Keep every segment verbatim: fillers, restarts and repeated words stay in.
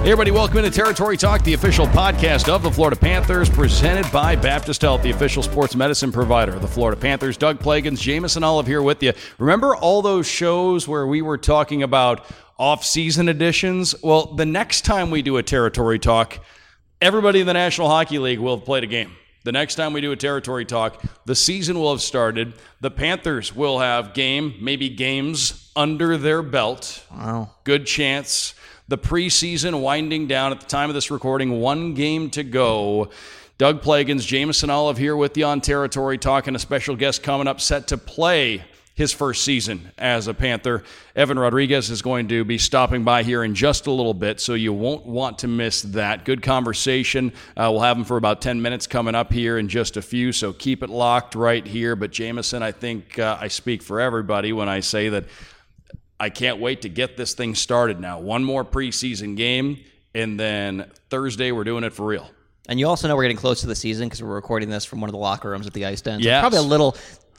Hey everybody, welcome into Territory Talk, the official podcast of the Florida Panthers, presented by Baptist Health, the official sports medicine provider of the Florida Panthers. Doug Plagens, Jameson Olive here with you. Remember all those shows where we were talking about off-season additions? Well, the next time we do a Territory Talk, everybody in the National Hockey League will have played a game. The next time we do a Territory Talk, the season will have started. The Panthers will have game, maybe games, under their belt. Wow. Good chance. The preseason winding down at the time of this recording, one game to go. Doug Plagens, Jameson Olive here with you on Territory Talk, and a special guest coming up set to play his first season as a Panther. Evan Rodrigues is going to be stopping by here in just a little bit, so you won't want to miss that. Good conversation. Uh, we'll have him for about ten minutes coming up here in just a few, so keep it locked right here. But Jameson, I think uh, I speak for everybody when I say that I can't wait to get this thing started now. One more preseason game, and then Thursday we're doing it for real. And you also know we're getting close to the season because we're recording this from one of the locker rooms at the Ice Den. So yeah, probably a little,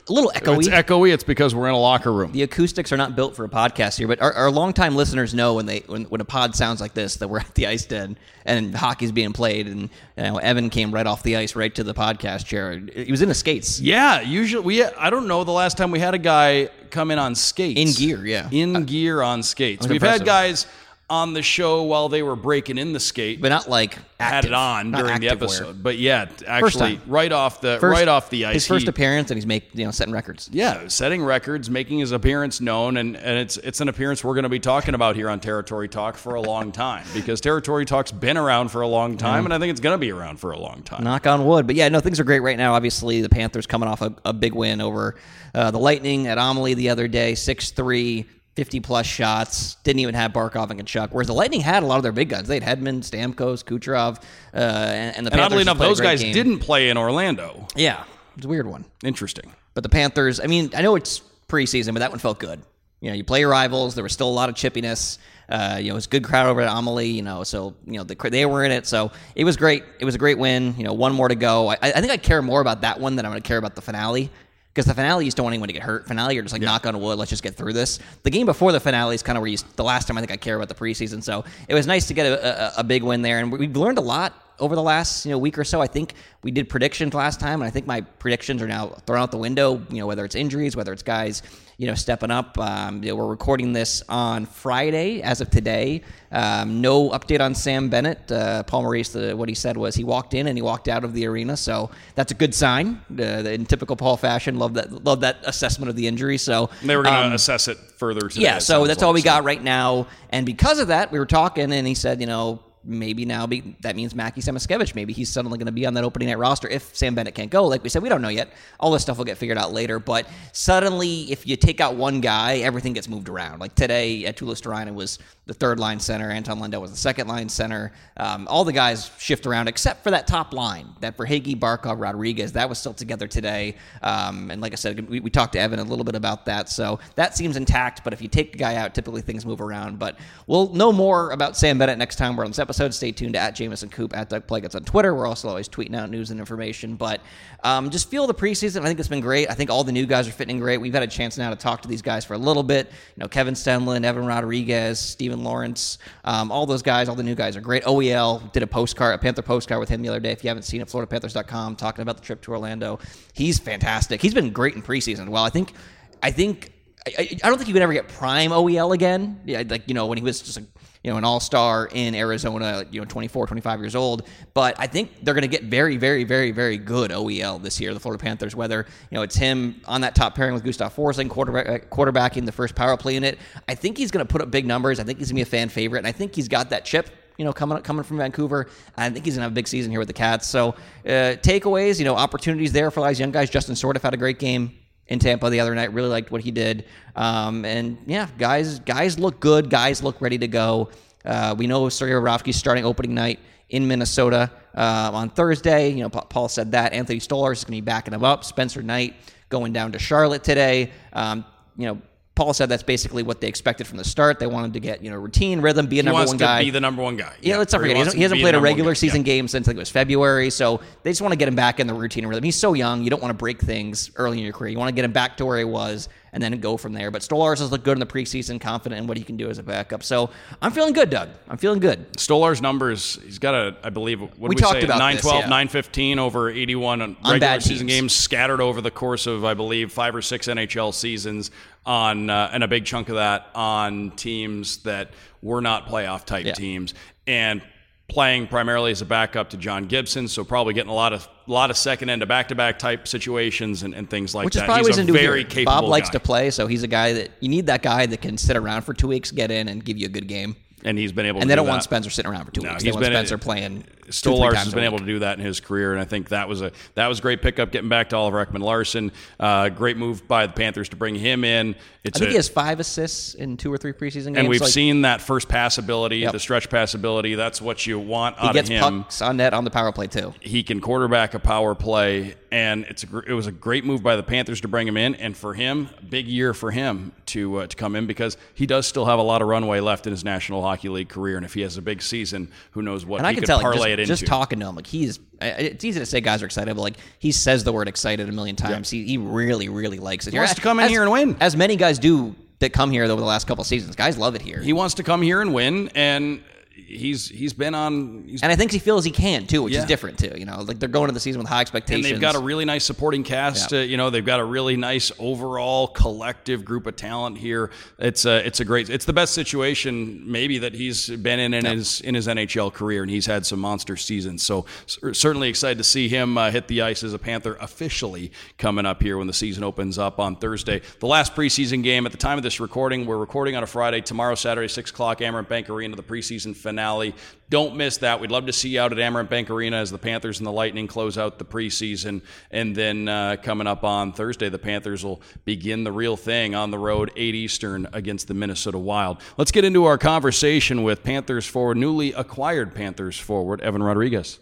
a little echoey. It's echoey. It's because we're in a locker room. The acoustics are not built for a podcast here, but our, our longtime listeners know when they when, when a pod sounds like this that we're at the Ice Den and hockey's being played. And you know, Evan came right off the ice right to the podcast chair. He was in his skates. Yeah, usually we. I don't know the last time we had a guy come in on skates. In gear, yeah. In uh, gear on skates. We've impressive. had guys on the show while they were breaking in the skate. But not like active, had it on during the episode. Wear. But yeah, actually right off the first, right off the ice. His first he, appearance and he's making you know setting records. Yeah, setting records, making his appearance known, and, and it's it's an appearance we're gonna be talking about here on Territory Talk for a long time. Because Territory Talk's been around for a long time, mm-hmm. and I think it's gonna be around for a long time. Knock on wood. But yeah, no, things are great right now. Obviously the Panthers coming off a, a big win over uh, the Lightning at Amalie the other day, six three. fifty-plus shots, didn't even have Barkov and Kachuk, whereas the Lightning had a lot of their big guns. They had Hedman, Stamkos, Kucherov, uh, and, and the and Panthers. And oddly enough, those guys game. didn't play in Orlando. Yeah, it's a weird one. Interesting. But the Panthers, I mean, I know it's preseason, but that one felt good. You know, you play your rivals. There was still a lot of chippiness. Uh, you know, it was a good crowd over at Amalie, you know, so, you know, the, they were in it. So it was great. It was a great win. You know, one more to go. I, I think I care more about that one than I'm going to care about the finale. Because the finale, you just don't want anyone to get hurt. Finale, you're just like, yeah. knock on wood, let's just get through this. The game before the finale is kind of where you, the last time I think I care about the preseason. So it was nice to get a, a, a big win there. And we've learned a lot over the last you know week or so. I think we did predictions last time, and I think my predictions are now thrown out the window, you know, whether it's injuries, whether it's guys you know, stepping up. Um, you know, we're recording this on Friday as of today. Um, no update on Sam Bennett. Uh, Paul Maurice, the, what he said was he walked in and he walked out of the arena. So that's a good sign uh, in typical Paul fashion. Love that love that assessment of the injury. So they were going to um, assess it further today. Yeah, so that's like, all we so. got right now. And because of that, we were talking, and he said, you know, maybe now be, that means Mackie Samoskevich. Maybe he's suddenly going to be on that opening night roster if Sam Bennett can't go. Like we said, we don't know yet. All this stuff will get figured out later. But suddenly, if you take out one guy, everything gets moved around. Like today, Atulis Sturana was the third-line center. Anton Lundell was the second-line center. Um, all the guys shift around except for that top line, that Verhaeghe, Barkov, Rodrigues. That was still together today. Um, and like I said, we, we talked to Evan a little bit about that. So that seems intact. But if you take a guy out, typically things move around. But we'll know more about Sam Bennett next time we're on this episode. Episode. Stay tuned to at Jameson Coop, at Doug Plagens on Twitter. We're also always tweeting out news and information. But um, just feel the preseason. I think it's been great. I think all the new guys are fitting great. We've had a chance now to talk to these guys for a little bit. You know, Kevin Stenlund, Evan Rodrigues, Steven Lorentz, um, all those guys, all the new guys are great. O E L did a postcard, a Panther postcard with him the other day. If you haven't seen it, Florida Panthers dot com, talking about the trip to Orlando. He's fantastic. He's been great in preseason. Well, I think, I think, I, I don't think you could ever get prime O E L again. Yeah, like, you know, when he was just like, you know, an all-star in Arizona, you know, twenty-four, twenty-five years old. But I think they're going to get very, very, very, very good O E L this year, the Florida Panthers, whether, you know, it's him on that top pairing with Gustav Forsling, quarterback, quarterbacking the first power play unit. I think he's going to put up big numbers. I think he's going to be a fan favorite. And I think he's got that chip, you know, coming coming from Vancouver. I think he's going to have a big season here with the Cats. So uh, takeaways, you know, opportunities there for a lot of young guys. Justin Sourdif had a great game in Tampa the other night. Really liked what he did. Um, and, yeah, guys guys look good. Guys look ready to go. Uh, we know Sergei Bobrovsky's starting opening night in Minnesota uh, on Thursday. You know, Paul said that. Anthony Stolarz is going to be backing him up. Spencer Knight going down to Charlotte today. Um, you know, Paul said that's basically what they expected from the start. They wanted to get, you know, routine, rhythm, be a he number one guy. He wants to be the number one guy. Yeah, yeah let's not forget. He, he hasn't played a regular season yeah. game since, I think it was February. So they just want to get him back in the routine and rhythm. He's so young. You don't want to break things early in your career. You want to get him back to where he was and then go from there. But Stolarz has looked good in the preseason, confident in what he can do as a backup. So I'm feeling good, Doug. I'm feeling good. Stolarz numbers, he's got a, I believe, what we, we talked say, about nine twelve, nine fifteen over eighty-one regular season games scattered over the course of, I believe, five or six N H L seasons on, uh, and a big chunk of that on teams that were not playoff type yeah. teams. And playing primarily as a backup to John Gibson, so probably getting a lot of a lot of second end to back to back type situations and, and things like Which that. Which is probably he's a very capable Bob likes guy. to play, so he's a guy that you need that guy that can sit around for two weeks, get in, and give you a good game. And he's been able. And to And they do don't that. want Spencer sitting around for two no, weeks. He's they want been Spencer in, playing. Stolarz has been able to do that in his career, and I think that was a that was a great pickup. Getting back to Oliver Ekman-Larsson, uh, great move by the Panthers to bring him in. It's I think a, he has five assists in two or three preseason games. And we've like, seen that first pass ability, yep. the stretch pass ability. That's what you want out of him. He gets pucks on net on the power play too. He can quarterback a power play, and it's a, it was a great move by the Panthers to bring him in, and for him, big year for him to uh, to come in because he does still have a lot of runway left in his National Hockey League career, and if he has a big season, who knows what and he I can could tell, parlay. Like, just, It just talking to him, like he's, it's easy to say guys are excited, but like he says the word excited a million times. Yeah. He, he really, really likes it. He wants to come in as, here and win. As many guys do that come here over the last couple of seasons. Guys love it here. He wants to come here and win, and he's he's been on. He's, and I think he feels he can too, which yeah. is different too. You know, like they're going to the season with high expectations. And they've got a really nice supporting cast. Yeah. Uh, you know, they've got a really nice overall collective group of talent here. It's a it's a great. It's the best situation maybe that he's been in in yeah. his in his N H L career, and he's had some monster seasons. So certainly excited to see him uh, hit the ice as a Panther officially coming up here when the season opens up on Thursday. The last preseason game at the time of this recording. We're recording on a Friday. Tomorrow, Saturday, six o'clock, Amerant Bank Arena. The preseason finale. Don't miss that. We'd love to see you out at Amerant Bank Arena as the Panthers and the Lightning close out the preseason. And then uh, coming up on Thursday, the Panthers will begin the real thing on the road, eight Eastern, against the Minnesota Wild. Let's get into our conversation with Panthers forward, newly acquired Panthers forward, Evan Rodrigues.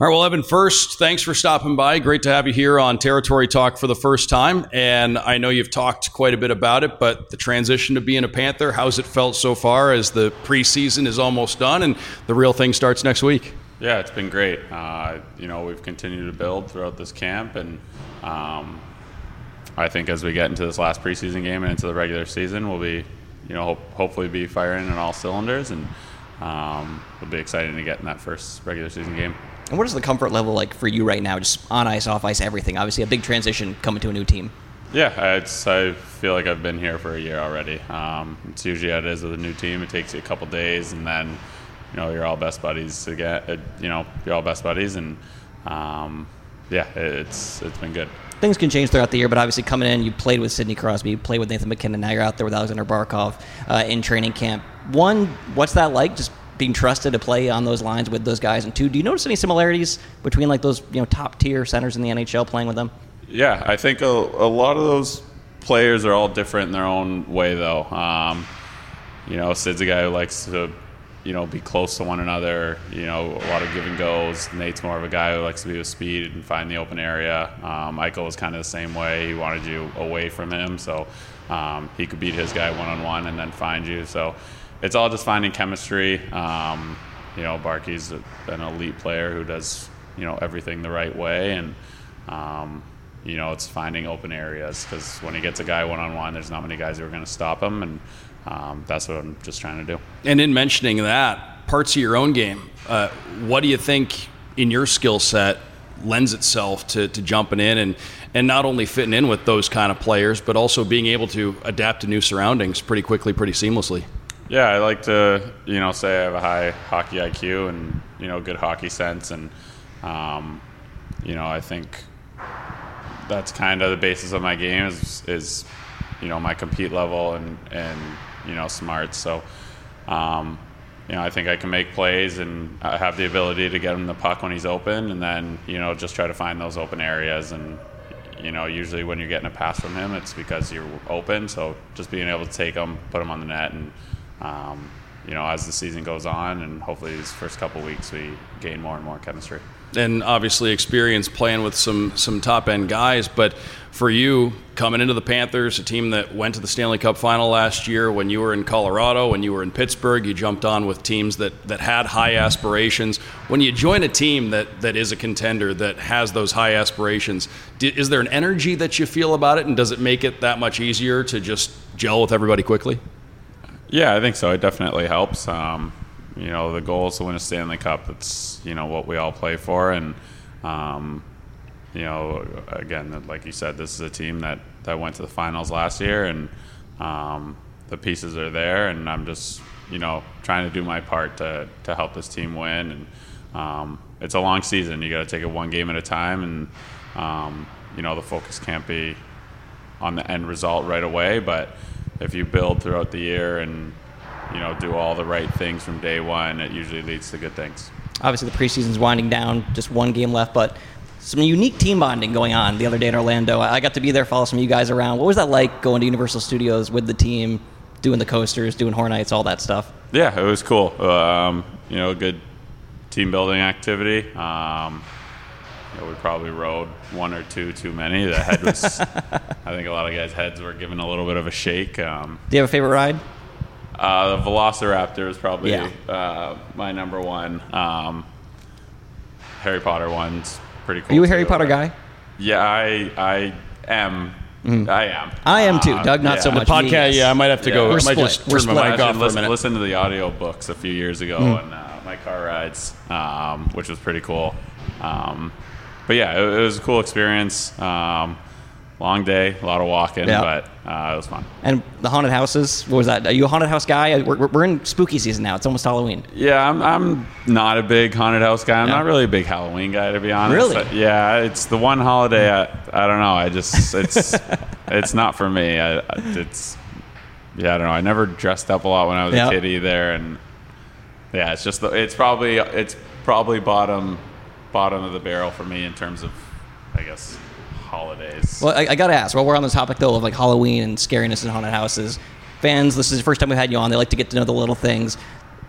All right, well, Evan, first, thanks for stopping by. Great to have you here on Territory Talk for the first time. And I know you've talked quite a bit about it, but the transition to being a Panther, how's it felt so far as the preseason is almost done and the real thing starts next week? Yeah, it's been great. Uh, you know, we've continued to build throughout this camp. And um, I think as we get into this last preseason game and into the regular season, we'll be, you know, hope, hopefully be firing on all cylinders. And um, it'll be exciting to get in that first regular season game. And what is the comfort level like for you right now, just on ice, off ice, everything? Obviously, a big transition coming to a new team. Yeah, it's, I feel like I've been here for a year already. Um, it's usually how it is with a new team. It takes you a couple days, and then you know you're all best buddies to get. You know you're all best buddies, and um, yeah, it's it's been good. Things can change throughout the year, but obviously coming in, you played with Sidney Crosby, you played with Nathan McKinnon. Now you're out there with Alexander Barkov uh, in training camp. One, what's that like? Just being trusted to play on those lines with those guys, and two, do you notice any similarities between like those you know top tier centers in the N H L playing with them? Yeah, I think a, a lot of those players are all different in their own way, though. Um, you know, Sid's a guy who likes to you know be close to one another. You know, a lot of give and goes. Nate's more of a guy who likes to be with speed and find the open area. Um, Michael was kind of the same way. He wanted you away from him, so um, he could beat his guy one on one and then find you. So. It's all just finding chemistry. Um, you know, Barkey's an elite player who does, you know, everything the right way. And, um, you know, it's finding open areas because when he gets a guy one-on-one, there's not many guys who are going to stop him. And um, that's what I'm just trying to do. And in mentioning that, parts of your own game, uh, what do you think in your skill set lends itself to, to jumping in and, and not only fitting in with those kind of players, but also being able to adapt to new surroundings pretty quickly, pretty seamlessly? Yeah, I like to, you know, say I have a high hockey I Q and, you know, good hockey sense. And, um, you know, I think that's kind of the basis of my game is, is you know, my compete level and, and you know, smarts. So, um, you know, I think I can make plays and I have the ability to get him the puck when he's open and then, you know, just try to find those open areas. And, you know, usually when you're getting a pass from him, it's because you're open. So just being able to take him, put him on the net and, Um, you know, as the season goes on, and hopefully these first couple weeks we gain more and more chemistry. and obviously experience playing with some some top-end guys. But for you, coming into the Panthers, a team that went to the Stanley Cup final last year, when you were in Colorado, when you were in Pittsburgh, you jumped on with teams that, that had high aspirations. When you join a team that, that is a contender, that has those high aspirations, do, is there an energy that you feel about it, and does it make it that much easier to just gel with everybody quickly? Yeah, I think so. It definitely helps. Um, you know, the goal is to win a Stanley Cup. That's, you know, what we all play for. And, um, you know, again, like you said, this is a team that, that went to the finals last year, and um, the pieces are there. And I'm just, you know, trying to do my part to, to help this team win. And um, it's a long season. You got to take it one game at a time. And, um, you know, the focus can't be on the end result right away. But if you build throughout the year and, you know, do all the right things from day one, it usually leads to good things. Obviously, the preseason's winding down, just one game left, but some unique team bonding going on the other day in Orlando. I got to be there, follow some of you guys around. What was that like, going to Universal Studios with the team, doing the coasters, doing Horror Nights, all that stuff? Yeah, it was cool. Um, you know, good team building activity. Um, you know, we probably rode one or two too many. The head was, I think a lot of guys' heads were giving a little bit of a shake. Um, Do you have a favorite ride? Uh, the Velociraptor is probably yeah. uh, my number one. Um, Harry Potter one's pretty cool. Are you a Harry Potter guy? Yeah, I I am. Mm-hmm. I am. I am too. Doug, not yeah. so much. The podcast, me, yes. yeah, I might have to yeah. go. We're I split. might just We're turn my mic off for a minute. Listen to the audiobooks a few years ago mm-hmm. on uh, my car rides, um, which was pretty cool. Um, but yeah, it, it was a cool experience. Um, Long day, a lot of walking, yeah. but uh, it was fun. And the haunted houses, what was that? Are you a haunted house guy? We're, we're in spooky season now. It's almost Halloween. Yeah, I'm I'm not a big haunted house guy. I'm no. not really a big Halloween guy, to be honest. Really? But yeah, it's the one holiday. I, I don't know. I just, it's it's not for me. I, it's, yeah, I don't know. I never dressed up a lot when I was yep. a kid either. And yeah, it's just, the, it's probably, it's probably bottom, bottom of the barrel for me in terms of, I guess, holidays. Well, I, I gotta ask, while we're on the topic though of like Halloween and scariness in haunted houses, fans, this is the first time we've had you on. They like to get to know the little things.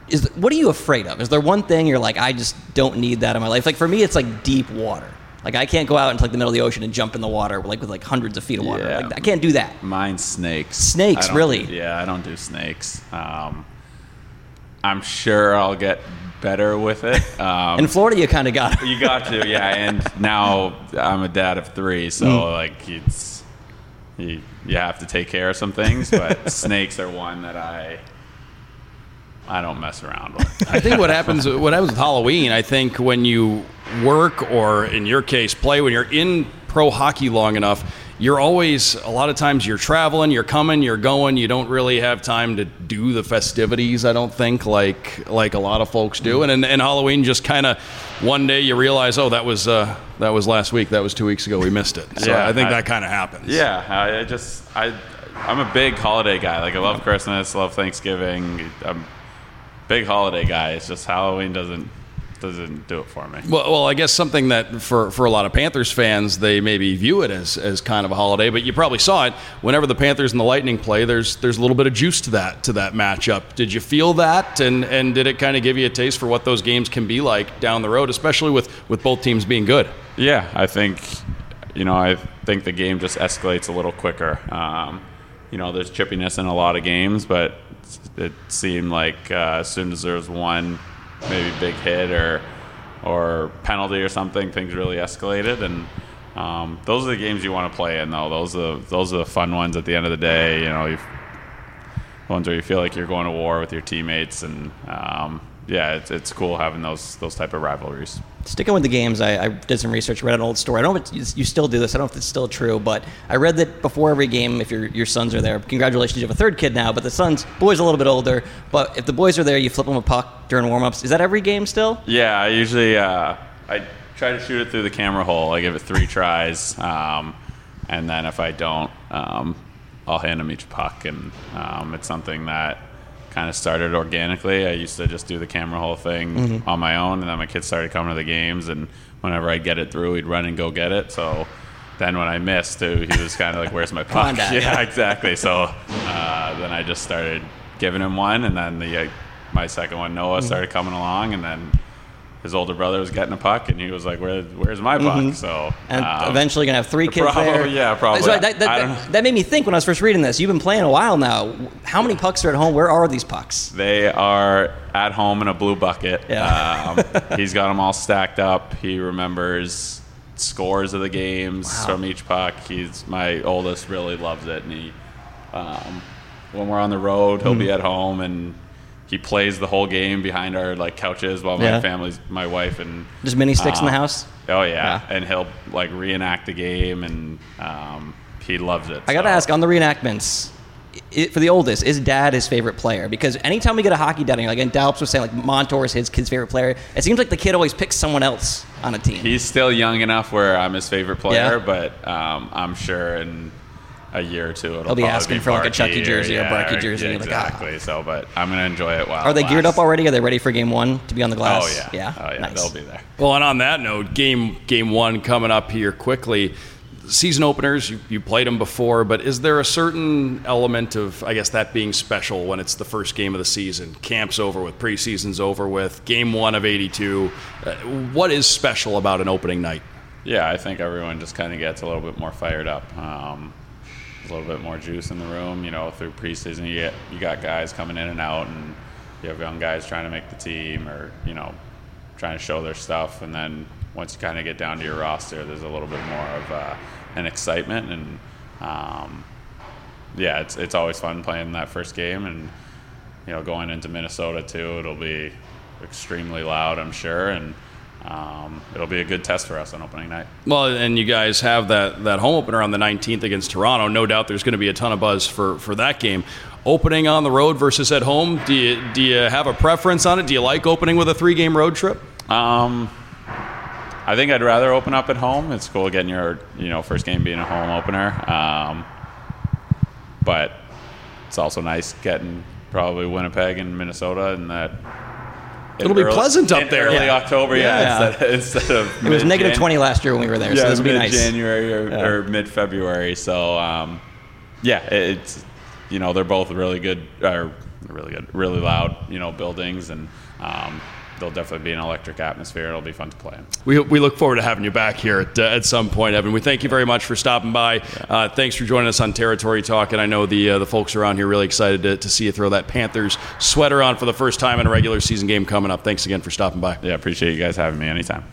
Is what are you afraid of? Is there one thing you're like, I just don't need that in my life? Like for me, it's like deep water. Like I can't go out into like the middle of the ocean and jump in the water like with like hundreds of feet of water. Yeah. Like, I can't do that. Mine's snakes. Snakes, really? Do, yeah, I don't do snakes. Um, I'm sure I'll get better with it. Um, in Florida, you kind of got to. You got to, yeah. And now I'm a dad of three, so mm. like it's you, you have to take care of some things. But snakes are one that I I don't mess around with. I think what happens what happens with Halloween. I think when you work or in your case play, when you're in pro hockey long enough, you're always, a lot of times you're traveling, you're coming, you're going, you don't really have time to do the festivities, I don't think, like like a lot of folks do. And and, and Halloween just kind of, one day you realize, oh, that was uh, that was last week, that was two weeks ago, we missed it. So yeah, I think I, that kind of happens. Yeah, I, I just, I, I'm a big holiday guy. Like I love Christmas, love Thanksgiving. I'm a big holiday guy. It's just Halloween doesn't. doesn't do it for me. Well, well, I guess something that for, for a lot of Panthers fans, they maybe view it as, as kind of a holiday, but you probably saw it whenever the Panthers and the Lightning play, there's there's a little bit of juice to that to that matchup. Did you feel that? And and did it kind of give you a taste for what those games can be like down the road, especially with, with both teams being good? Yeah, I think, you know, I think the game just escalates a little quicker. Um, you know, there's chippiness in a lot of games, but it seemed like uh, as soon as there was one maybe big hit or or penalty or something, things really escalated. And um, those are the games you want to play in, though. Those are the, those are the fun ones at the end of the day. You know, you've, ones where you feel like you're going to war with your teammates. And, um, yeah, it's, it's cool having those those type of rivalries. Sticking with the games, I, I did some research, read an old story. I don't know if it's, you still do this. I don't know if it's still true, but I read that before every game, if your your sons are there, congratulations, you have a third kid now, but the sons, boys a little bit older, but if the boys are there, you flip them a puck during warm-ups. Is that every game still? Yeah, I usually uh, I try to shoot it through the camera hole. I give it three tries, um, and then if I don't, um, I'll hand them each puck, and um, it's something that kind of started organically. I used to just do the camera hole thing mm-hmm. on my own, and then my kids started coming to the games, and whenever I'd get it through, he'd run and go get it. So then when I missed, he was kind of like, where's my puck? That, yeah, yeah, exactly. So uh, then I just started giving him one, and then the uh, my second one, Noah, mm-hmm. started coming along, and then his older brother was getting a puck, and he was like, Where, where's my puck? Mm-hmm. So, and um, eventually going to have three kids probably, there. Yeah, probably. So that, that, that, that made me think when I was first reading this. You've been playing a while now. How many pucks are at home? Where are these pucks? They are at home in a blue bucket. Yeah. Um, he's got them all stacked up. He remembers scores of the games wow. from each puck. He's my oldest really loves it. And he, um, when we're on the road, he'll mm. be at home, and he plays the whole game behind our like couches while my yeah. family's, my wife and just mini sticks um, in the house. Oh yeah. yeah, and he'll like reenact the game, and um, he loves it. I so. gotta ask on the reenactments it, for the oldest, is Dad his favorite player? Because anytime we get a hockey dad, like and Dalps was saying, like Montour's his kid's favorite player. It seems like the kid always picks someone else on a team. He's still young enough where I'm his favorite player, yeah. but um, I'm sure in a year or two it'll I'll be asking be for like a Chucky jersey or a Barkey jersey. Yeah, exactly. Like, ah. So, but I'm gonna enjoy it while. Are they lasts. geared up already? Are they ready for game one to be on the glass? Oh yeah, yeah, oh, yeah. Nice. They'll be there. Well, and on that note, game game one coming up here quickly. Season openers, you, you played them before, but is there a certain element of, I guess, that being special when it's the first game of the season? Camp's over with, preseason's over with, game one of eighty-two. Uh, what is special about an opening night? Yeah, I think everyone just kind of gets a little bit more fired up. Um, a little bit more juice in the room, you know. Through preseason, you get you got guys coming in and out, and you have young guys trying to make the team or you know trying to show their stuff. And then once you kind of get down to your roster, there's a little bit more of uh, an excitement, and um, yeah, it's it's always fun playing that first game. And you know, going into Minnesota too, it'll be extremely loud, I'm sure, and. Um, it'll be a good test for us on opening night. Well, and you guys have that, that home opener on the nineteenth against Toronto. No doubt there's going to be a ton of buzz for, for that game. Opening on the road versus at home, do you, do you have a preference on it? Do you like opening with a three-game road trip? Um, I think I'd rather open up at home. It's cool getting your you know first game being a home opener. Um, but it's also nice getting probably Winnipeg and Minnesota and that In it'll early, be pleasant up there. Early yeah. October, yeah. yeah. Instead of it was negative twenty last year when we were there, yeah, so this will be nice. January or, yeah. or mid February. So, um, yeah, it's you know they're both really good, or really good, really loud, you know, buildings, and um, they'll definitely be an electric atmosphere. It'll be fun to play in. We we look forward to having you back here at, uh, at some point, Evan. We thank you very much for stopping by. Uh, thanks for joining us on Territory Talk, and I know the uh, the folks around here really excited to, to see you throw that Panthers sweater on for the first time in a regular season game coming up. Thanks again for stopping by. Yeah, appreciate you guys having me anytime.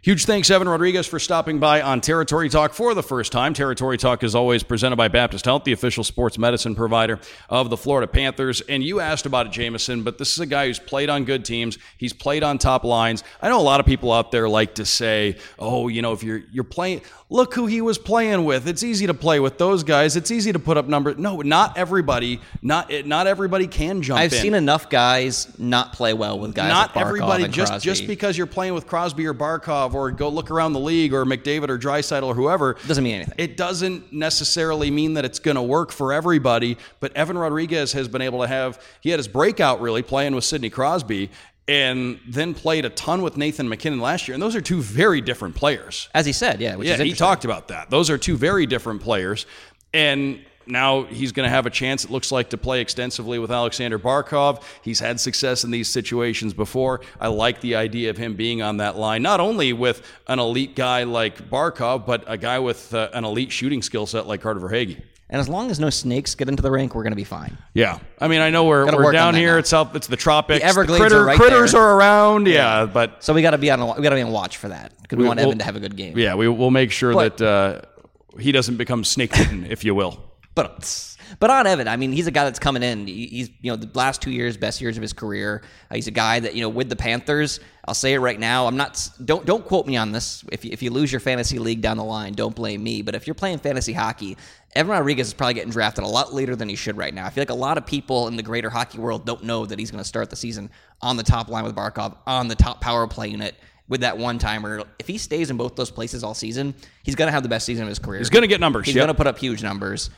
Huge thanks, Evan Rodrigues, for stopping by on Territory Talk for the first time. Territory Talk is always presented by Baptist Health, the official sports medicine provider of the Florida Panthers. And you asked about it, Jameson, but this is a guy who's played on good teams. He's played on top lines. I know a lot of people out there like to say, oh, you know, if you're you're playing, look who he was playing with. It's easy to play with those guys. It's easy to put up numbers. No, not everybody. Not not everybody can jump I've in. I've seen enough guys not play well with guys not like Barkov everybody, and just, Crosby. Just because you're playing with Crosby or Barkov or go look around the league or McDavid or Draisaitl or whoever. Doesn't mean anything. It doesn't necessarily mean that it's going to work for everybody, but Evan Rodrigues has been able to have, he had his breakout really playing with Sidney Crosby and then played a ton with Nathan McKinnon last year. And those are two very different players. As he said, yeah. Which yeah, is he talked about that. Those are two very different players. And now he's going to have a chance, it looks like, to play extensively with Alexander Barkov. He's had success in these situations before. I like the idea of him being on that line, not only with an elite guy like Barkov, but a guy with uh, an elite shooting skill set like Carter Verhaeghe. And as long as no snakes get into the rink, we're going to be fine. Yeah. I mean, I know we're, we're down here. Now. It's up, it's the tropics. The Everglades the critter, are right Critters there. Are around. Yeah. yeah. but So we got to be on we got to be on watch for that because we, we want we'll, Evan to have a good game. Yeah. We, we'll make sure but, that uh, he doesn't become snake-bitten, if you will. But but on Evan, I mean, he's a guy that's coming in. He's, you know, the last two years, best years of his career. Uh, he's a guy that, you know, with the Panthers, I'll say it right now. I'm not, don't don't quote me on this. If you, if you lose your fantasy league down the line, don't blame me. But if you're playing fantasy hockey, Evan Rodrigues is probably getting drafted a lot later than he should right now. I feel like a lot of people in the greater hockey world don't know that he's going to start the season on the top line with Barkov, on the top power play unit. With that one-timer, if he stays in both those places all season, he's going to have the best season of his career. He's going to get numbers. He's yep. going to put up huge numbers.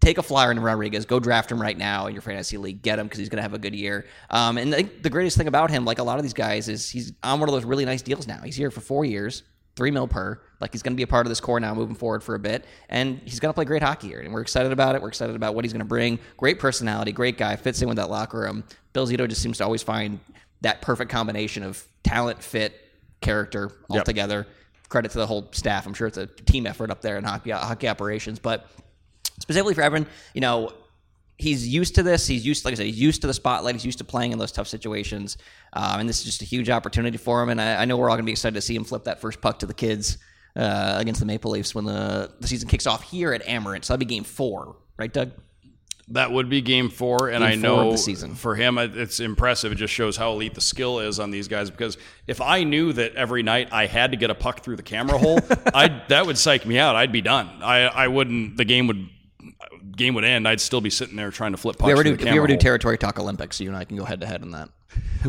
Take a flyer in Rodrigues. Go draft him right now in your fantasy league. Get him because he's going to have a good year. Um, and I think the greatest thing about him, like a lot of these guys, is he's on one of those really nice deals now. He's here for four years, three mil per. Like, he's going to be a part of this core now moving forward for a bit, and he's going to play great hockey here, and we're excited about it. We're excited about what he's going to bring. Great personality, great guy, fits in with that locker room. Bill Zito just seems to always find that perfect combination of talent, fit, character all yep. together. Credit to the whole staff. I'm sure it's a team effort up there in hockey, hockey operations, but specifically for Evan, you know, he's used to this. He's used, like I said, he's used to the spotlight. He's used to playing in those tough situations. Um, and this is just a huge opportunity for him. And I, I know we're all going to be excited to see him flip that first puck to the kids uh, against the Maple Leafs when the, the season kicks off here at Amerant. So that'd be game four, right, Doug? That would be game four, and game I know for him it's impressive. It just shows how elite the skill is on these guys, because if I knew that every night I had to get a puck through the camera hole, I'd, that would psych me out. I'd be done. I, I wouldn't – the game would game would end. I'd still be sitting there trying to flip pucks through do, the camera If we ever do Territory Talk Olympics, you and I can go head-to-head in that.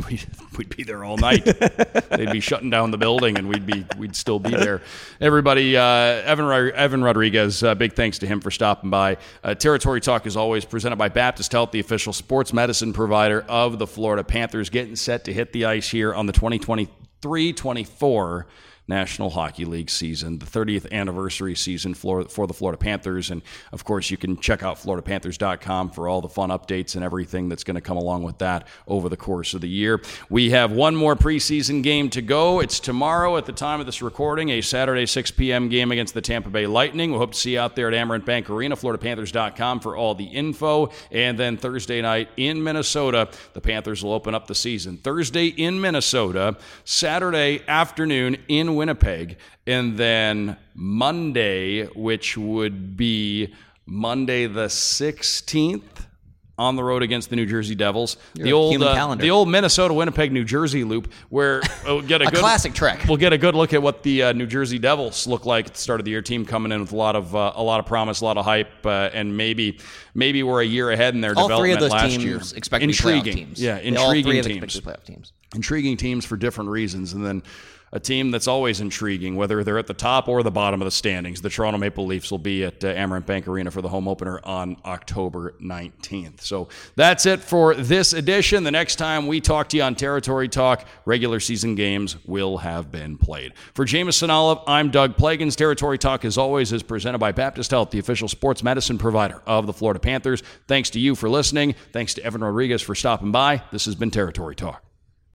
We'd, we'd be there all night. They'd be shutting down the building, and we'd be we'd still be there. Everybody, uh, Evan Evan Rodrigues, uh, big thanks to him for stopping by. Uh, Territory Talk is always presented by Baptist Health, the official sports medicine provider of the Florida Panthers, getting set to hit the ice here on the twenty twenty-three twenty-four National Hockey League season, the thirtieth anniversary season for, for the Florida Panthers. And, of course, you can check out florida panthers dot com for all the fun updates and everything that's going to come along with that over the course of the year. We have one more preseason game to go. It's tomorrow at the time of this recording, a Saturday six p.m. game against the Tampa Bay Lightning. We hope to see you out there at Amerant Bank Arena, florida panthers dot com for all the info. And then Thursday night in Minnesota, the Panthers will open up the season. Thursday in Minnesota, Saturday afternoon in Winnipeg, and then Monday, which would be Monday the sixteenth, on the road against the New Jersey Devils. You're the old uh, the old Minnesota, Winnipeg, New Jersey loop, where we'll get a, a good, classic trek. We'll get a good look at what the uh, New Jersey Devils look like at the start of the year. Team coming in with a lot of uh, a lot of promise, a lot of hype, uh, and maybe maybe we're a year ahead in their all development last year. All three of those teams expect to be playoff teams. Yeah, intriguing all three teams. Of playoff teams. Intriguing teams for different reasons, and then a team that's always intriguing, whether they're at the top or the bottom of the standings. The Toronto Maple Leafs will be at uh, Amerant Bank Arena for the home opener on October nineteenth. So that's it for this edition. The next time we talk to you on Territory Talk, regular season games will have been played. For Jameson Olive, I'm Doug Plagens. Territory Talk, as always, is presented by Baptist Health, the official sports medicine provider of the Florida Panthers. Thanks to you for listening. Thanks to Evan Rodrigues for stopping by. This has been Territory Talk.